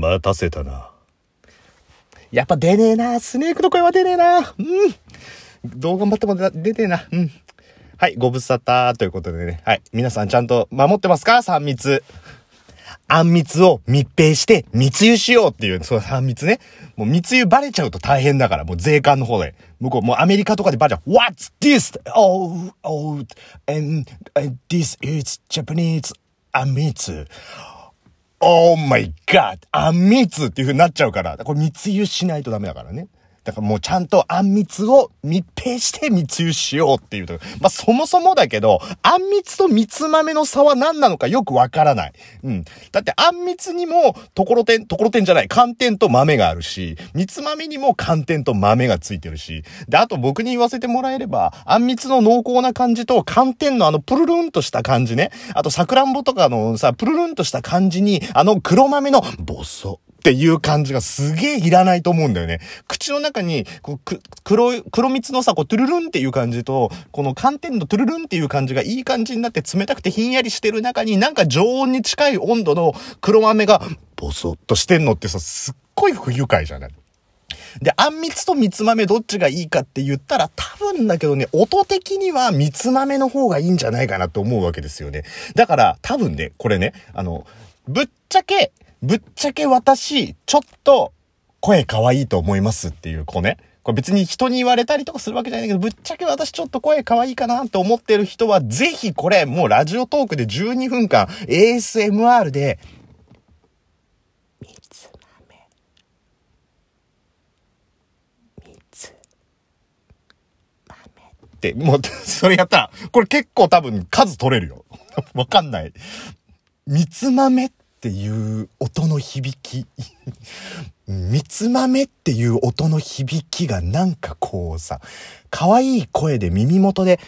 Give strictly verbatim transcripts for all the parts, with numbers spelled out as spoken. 待たせたな。やっぱ出ねえな。スネークの声は出ねえな。うん。どう頑張っても出てえな。うん。はい、ご無沙汰ということでね。はい、皆さんちゃんと守ってますか？ さん 密。あんみつを密閉して密輸しようっていう、そのさん密ね。もう密輸バレちゃうと大変だから、もう税関の方で。向こう、もうアメリカとかでバレちゃう。What's this? Oh, oh, and, and this is Japanese あんみつ。Oh my god! あんみつっていう風になっちゃうから。これ密輸しないとダメだからね。だからもうちゃんとあんみつを密閉して密輸しようっていうと。まあ、そもそもだけど、あんみつとみつ豆の差は何なのかよくわからない。うん。だってあんみつにも、ところてん、ところてんじゃない、寒天と豆があるし、みつ豆にも寒天と豆がついてるし。で、あと僕に言わせてもらえれば、あんみつの濃厚な感じと寒天のあのプルルンとした感じね。あとさくらんぼとかのさ、プルルンとした感じに、あの黒豆のボソっていう感じがすげえいらないと思うんだよね。口の中にこうく黒い黒蜜のさ、こうトゥルルンっていう感じと、この寒天のトゥルルンっていう感じがいい感じになって冷たくてひんやりしてる中に、なんか常温に近い温度の黒豆がボソッとしてんのってさ、すっごい不愉快じゃない？で、あんみつとみつ豆どっちがいいかって言ったら、多分だけどね、音的にはみつ豆の方がいいんじゃないかなと思うわけですよね。だから多分ね、これね、あのぶっちゃけぶっちゃけ私、ちょっと、声可愛いと思いますっていう子ね。これ別に人に言われたりとかするわけじゃないけど、ぶっちゃけ私ちょっと声可愛いかなって思ってる人は、ぜひこれ、もうラジオトークでじゅうにふんかん エーエスエムアール で、みつ豆。みつ豆って、もう、それやったら、これ結構多分数取れるよ。わかんない。みつ豆って、っていう音の響きみつ豆っていう音の響きがなんかこうさ、可愛い声で耳元で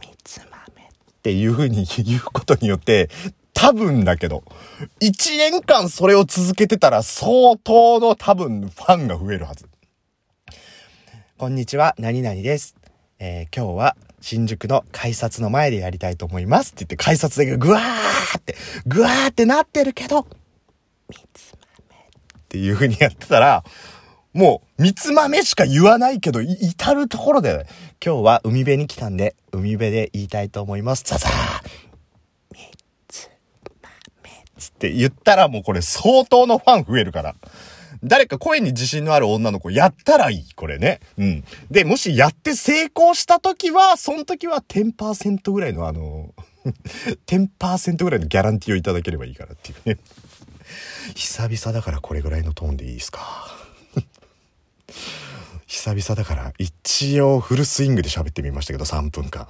みつ豆っていう風に言うことによって、多分だけどいちねんかんそれを続けてたら相当の多分ファンが増えるはず。こんにちは、何々です、えー、今日は新宿の改札の前でやりたいと思いますって言って、改札でグワーってグワーってなってるけど、みつ豆っていう風にやってたら、もうみつ豆しか言わないけど、い至るところで、今日は海辺に来たんで海辺で言いたいと思います、ザザーみつ豆つって言ったら、もうこれ相当のファン増えるから、誰か声に自信のある女の子やったらいい、これね。うん。で、もしやって成功したときは、そのときは じゅっパーセント ぐらいのあの、じゅっパーセント ぐらいのギャランティーをいただければいいからっていうね。久々だからこれぐらいのトーンでいいですか。久々だから一応フルスイングで喋ってみましたけど、さんぷんかん。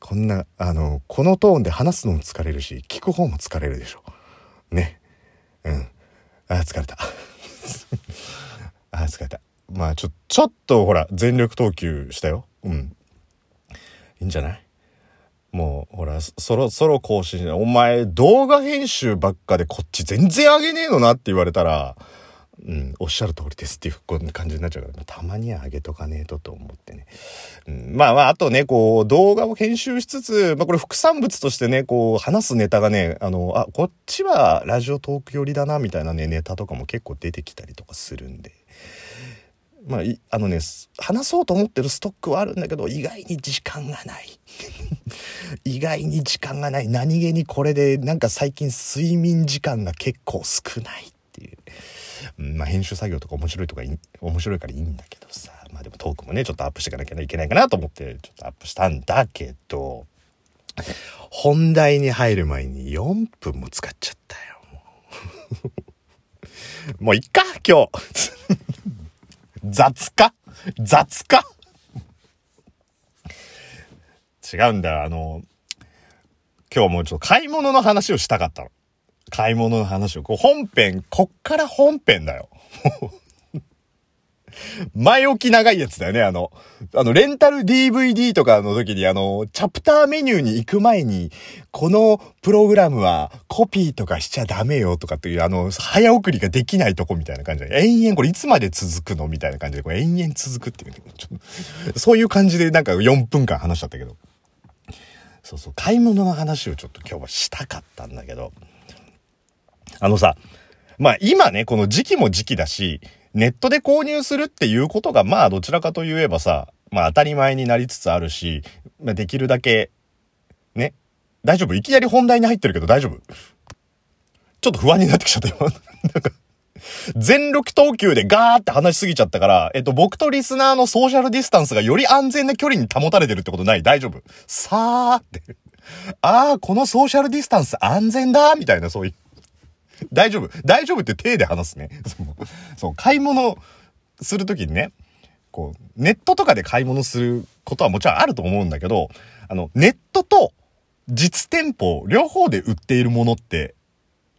こんな、あの、このトーンで話すのも疲れるし、聞く方も疲れるでしょ。ね。うん。あー疲れたあー疲れた。まあちょちょっとほら全力投球したよ。うん、いいんじゃない。もうほらそろそろ更新、お前動画編集ばっかでこっち全然上げねえのなって言われたら、うん、おっしゃる通りですっていうこんな感じになっちゃうから、たまには上げとかねえとと思ってね、うん、まあまああとね、こう動画を編集しつつ、まあ、これ副産物としてね、こう話すネタがね、あのあこっちはラジオトーク寄りだなみたいなねネタとかも結構出てきたりとかするんで、まあいあのね話そうと思ってるストックはあるんだけど、意外に時間がない意外に時間がない、何気にこれでなんか最近睡眠時間が結構少ないっていう。まあ、編集作業とか面白いとかい面白いからいいんだけどさ、まあでもトークもねちょっとアップしていかなきゃいけないかなと思ってちょっとアップしたんだけど、本題に入る前によんぷんも使っちゃったよ。もうもういっか今日雑か雑か違うんだよ。あの今日もうちょっと買い物の話をしたかったの。買い物の話を、こう本編、こっから本編だよ。前置き長いやつだよね。あの、あの、レンタル ディーブイディー とかの時に、あの、チャプターメニューに行く前に、このプログラムはコピーとかしちゃダメよとかっていう、あの、早送りができないとこみたいな感じで、延々これいつまで続くのみたいな感じで、これ延々続くっていう、ね、ちょっとそういう感じでなんかよんぷんかん話しちゃったけど。そうそう、買い物の話をちょっと今日はしたかったんだけど、あのさ、まあ今ね、この時期も時期だし、ネットで購入するっていうことが、まあどちらかといえばさ、まあ当たり前になりつつあるし、まあ、できるだけ、ね、大丈夫？いきなり本題に入ってるけど大丈夫？ちょっと不安になってきちゃったよ。なんか全力投球でガーって話しすぎちゃったから、えっと、僕とリスナーのソーシャルディスタンスがより安全な距離に保たれてるってことない？大丈夫？さーって。あー、このソーシャルディスタンス安全だーみたいな、そういう。大丈夫？大丈夫って手で話すね。そう、買い物するときにね、こう、ネットとかで買い物することはもちろんあると思うんだけど、あの、ネットと実店舗、両方で売っているものって、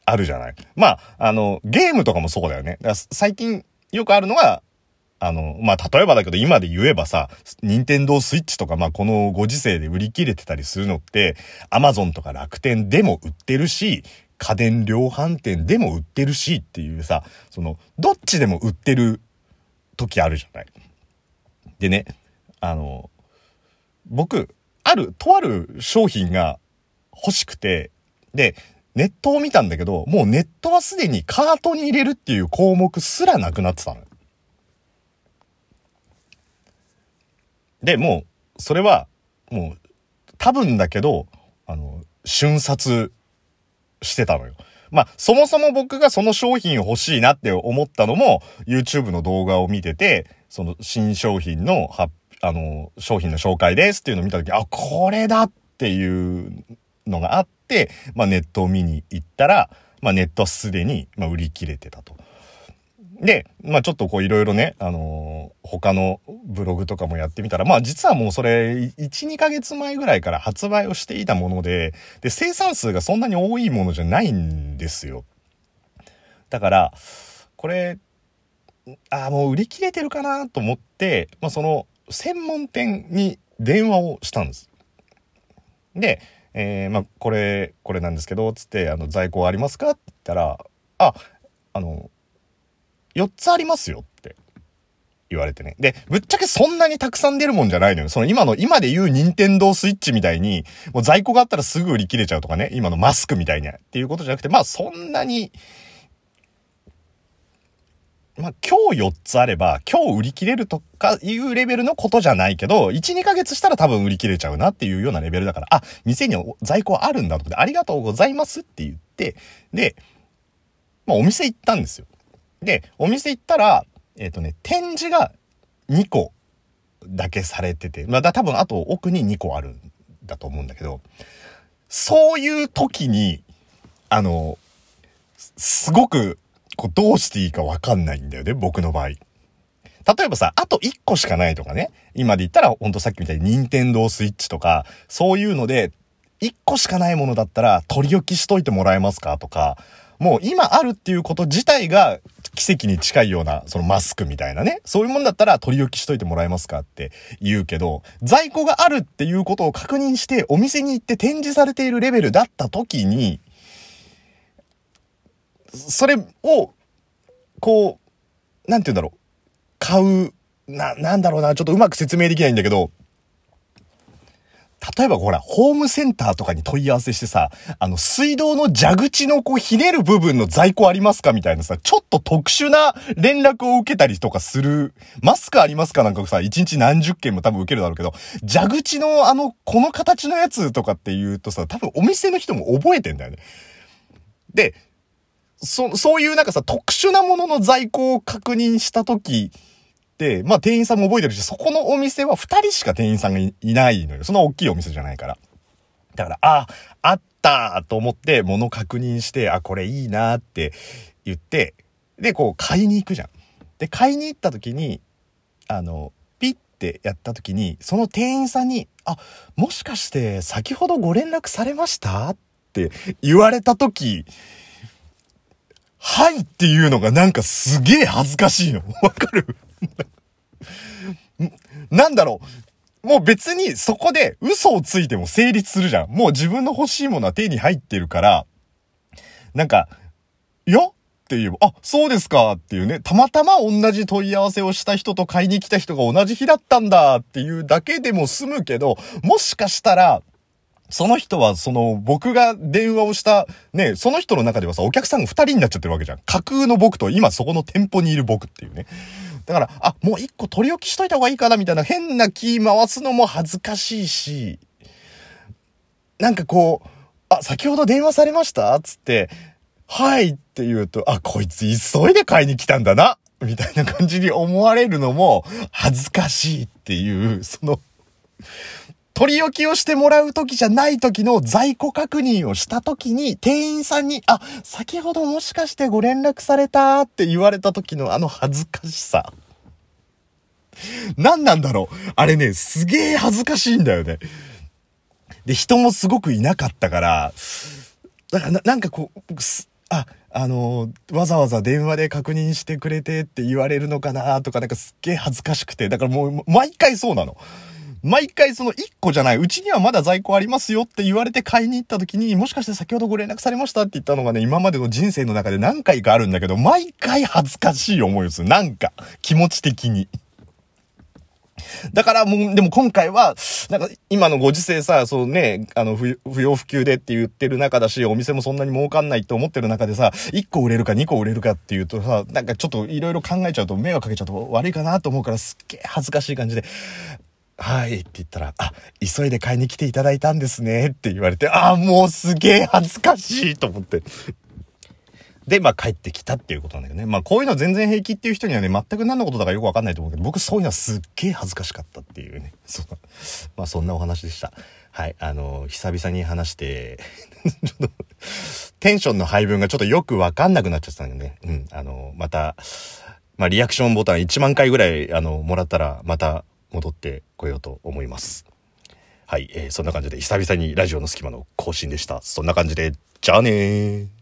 あるじゃない。まあ、あの、ゲームとかもそうだよね。だから最近よくあるのが、あの、まあ、例えばだけど今で言えばさ、任天堂スイッチとか、まあ、このご時世で売り切れてたりするのって、アマゾンとか楽天でも売ってるし、家電量販店でも売ってるしっていうさ、その、どっちでも売ってる時あるじゃない。でね、あの、僕、ある、とある商品が欲しくて、で、ネットを見たんだけど、もうネットはすでにカートに入れるっていう項目すらなくなってたの。で、もう、それは、もう、多分だけど、あの、瞬殺してたのよ。まあ、そもそも僕がその商品欲しいなって思ったのも、YouTube の動画を見てて、その新商品の、は、あの、商品の紹介ですっていうのを見たとき、あ、これだっていうのがあって、で、まあ、ネットを見に行ったら、まあ、ネットはすでに、まあ、売り切れてたと。で、まあ、ちょっとこういろいろね、あのー、他のブログとかもやってみたら、まあ、実はもうそれいち、にかげつまえぐらいから発売をしていたもので、で、生産数がそんなに多いものじゃないんですよ。だから、これ、ああ、もう売り切れてるかなと思って、まあ、その専門店に電話をしたんです。で、えー、まあ、これ、これなんですけど、つって、あの、在庫ありますかって言ったら、あ、あの、よっつありますよって言われてね。で、ぶっちゃけそんなにたくさん出るもんじゃないのよ。その今の、今で言う任天堂スイッチみたいに、もう在庫があったらすぐ売り切れちゃうとかね、今のマスクみたいにっていうことじゃなくて、まあ、そんなに、まあ、今日よっつあれば、今日売り切れるとかいうレベルのことじゃないけど、いち、にかげつしたら多分売り切れちゃうなっていうようなレベルだから、あ、店に在庫あるんだと思って、ありがとうございますって言って、で、まあ、お店行ったんですよ。で、お店行ったら、えっとね、展示がにこだけされてて、まあ、だ多分あと奥ににこあるんだと思うんだけど、そういう時に、あの、すごく、こうどうしていいか分かんないんだよね、僕の場合。例えばさ、あといっこしかないとかね、今で言ったらほんとさっきみたいに任天堂スイッチとか、そういうので、いっこしかないものだったら取り置きしといてもらえますかとか、もう今あるっていうこと自体が奇跡に近いような、そのマスクみたいなね、そういうもんだったら取り置きしといてもらえますかって言うけど、在庫があるっていうことを確認して、お店に行って展示されているレベルだった時に、それを、こう、なんて言うんだろう。買う、な、なんだろうな。ちょっとうまく説明できないんだけど、例えばほら、ホームセンターとかに問い合わせしてさ、あの、水道の蛇口のこう、ひねる部分の在庫ありますかみたいなさ、ちょっと特殊な連絡を受けたりとかする。マスクありますかなんかさ、一日何十件も多分受けるだろうけど、蛇口のあの、この形のやつとかって言うとさ、多分お店の人も覚えてんだよね。で、そ、そういうなんかさ、特殊なものの在庫を確認したときって、まあ店員さんも覚えてるし、そこのお店はふたりしか店員さんが い, いないのよ。そんな大きいお店じゃないから。だから、あ、あったと思って物確認して、あ、これいいなって言って、で、こう買いに行くじゃん。で、買いに行ったときに、あの、ピッってやったときに、その店員さんに、あ、もしかして先ほどご連絡されましたって言われたとき、はいっていうのがなんかすげえ恥ずかしいの。わかる？なんだろう。もう別にそこで嘘をついても成立するじゃん。もう自分の欲しいものは手に入ってるから、なんか、よって言えば、あ、そうですかっていうね。たまたま同じ問い合わせをした人と買いに来た人が同じ日だったんだっていうだけでも済むけど、もしかしたら、その人はその僕が電話をしたね、その人の中ではさ、お客さんがふたりになっちゃってるわけじゃん。架空の僕と今そこの店舗にいる僕っていうね。だから、あ、もう一個取り置きしといた方がいいかなみたいな変な気回すのも恥ずかしいし、なんかこう、あ、先ほど電話されましたつって、はいって言うと、あ、こいつ急いで買いに来たんだなみたいな感じに思われるのも恥ずかしいっていう、その、取り置きをしてもらう時じゃない時の在庫確認をした時に店員さんに、あ、先ほどもしかしてご連絡されたって言われた時のあの恥ずかしさ。何なんだろうあれね、すげえ恥ずかしいんだよね。で、人もすごくいなかったから、だから な, なんかこう、あ、あのー、わざわざ電話で確認してくれてって言われるのかなとか、なんかすっげえ恥ずかしくて、だからもう毎回そうなの。毎回そのいっこじゃない、うちにはまだ在庫ありますよって言われて買いに行った時に、もしかして先ほどご連絡されましたって言ったのがね、今までの人生の中で何回かあるんだけど、毎回恥ずかしい思いをする。なんか気持ち的に。だからもう、でも今回はなんか今のご時世さ、そうね、あの不要不急でって言ってる中だし、お店もそんなに儲かんないと思ってる中でさ、いっこ売れるかにこ売れるかっていうとさ、なんかちょっといろいろ考えちゃうと迷惑かけちゃうと悪いかなと思うから、すっげえ恥ずかしい感じで、はいって言ったら、あ、急いで買いに来ていただいたんですねって言われて、あ、もうすげえ恥ずかしいと思って。で、まあ帰ってきたっていうことなんだけどね。まあこういうの全然平気っていう人にはね、全く何のことだかよくわかんないと思うけど、僕そういうのはすっげえ恥ずかしかったっていうね。そまあそんなお話でした。はい、あのー、久々に話して、ちょっと、テンションの配分がちょっとよくわかんなくなっちゃったんだけどね。うん、あのー、また、まあリアクションボタンいちまん回ぐらい、あのー、もらったら、また、戻ってこようと思います。はい、えー、そんな感じで久々にラジオの隙間の更新でした。そんな感じで、じゃあねー。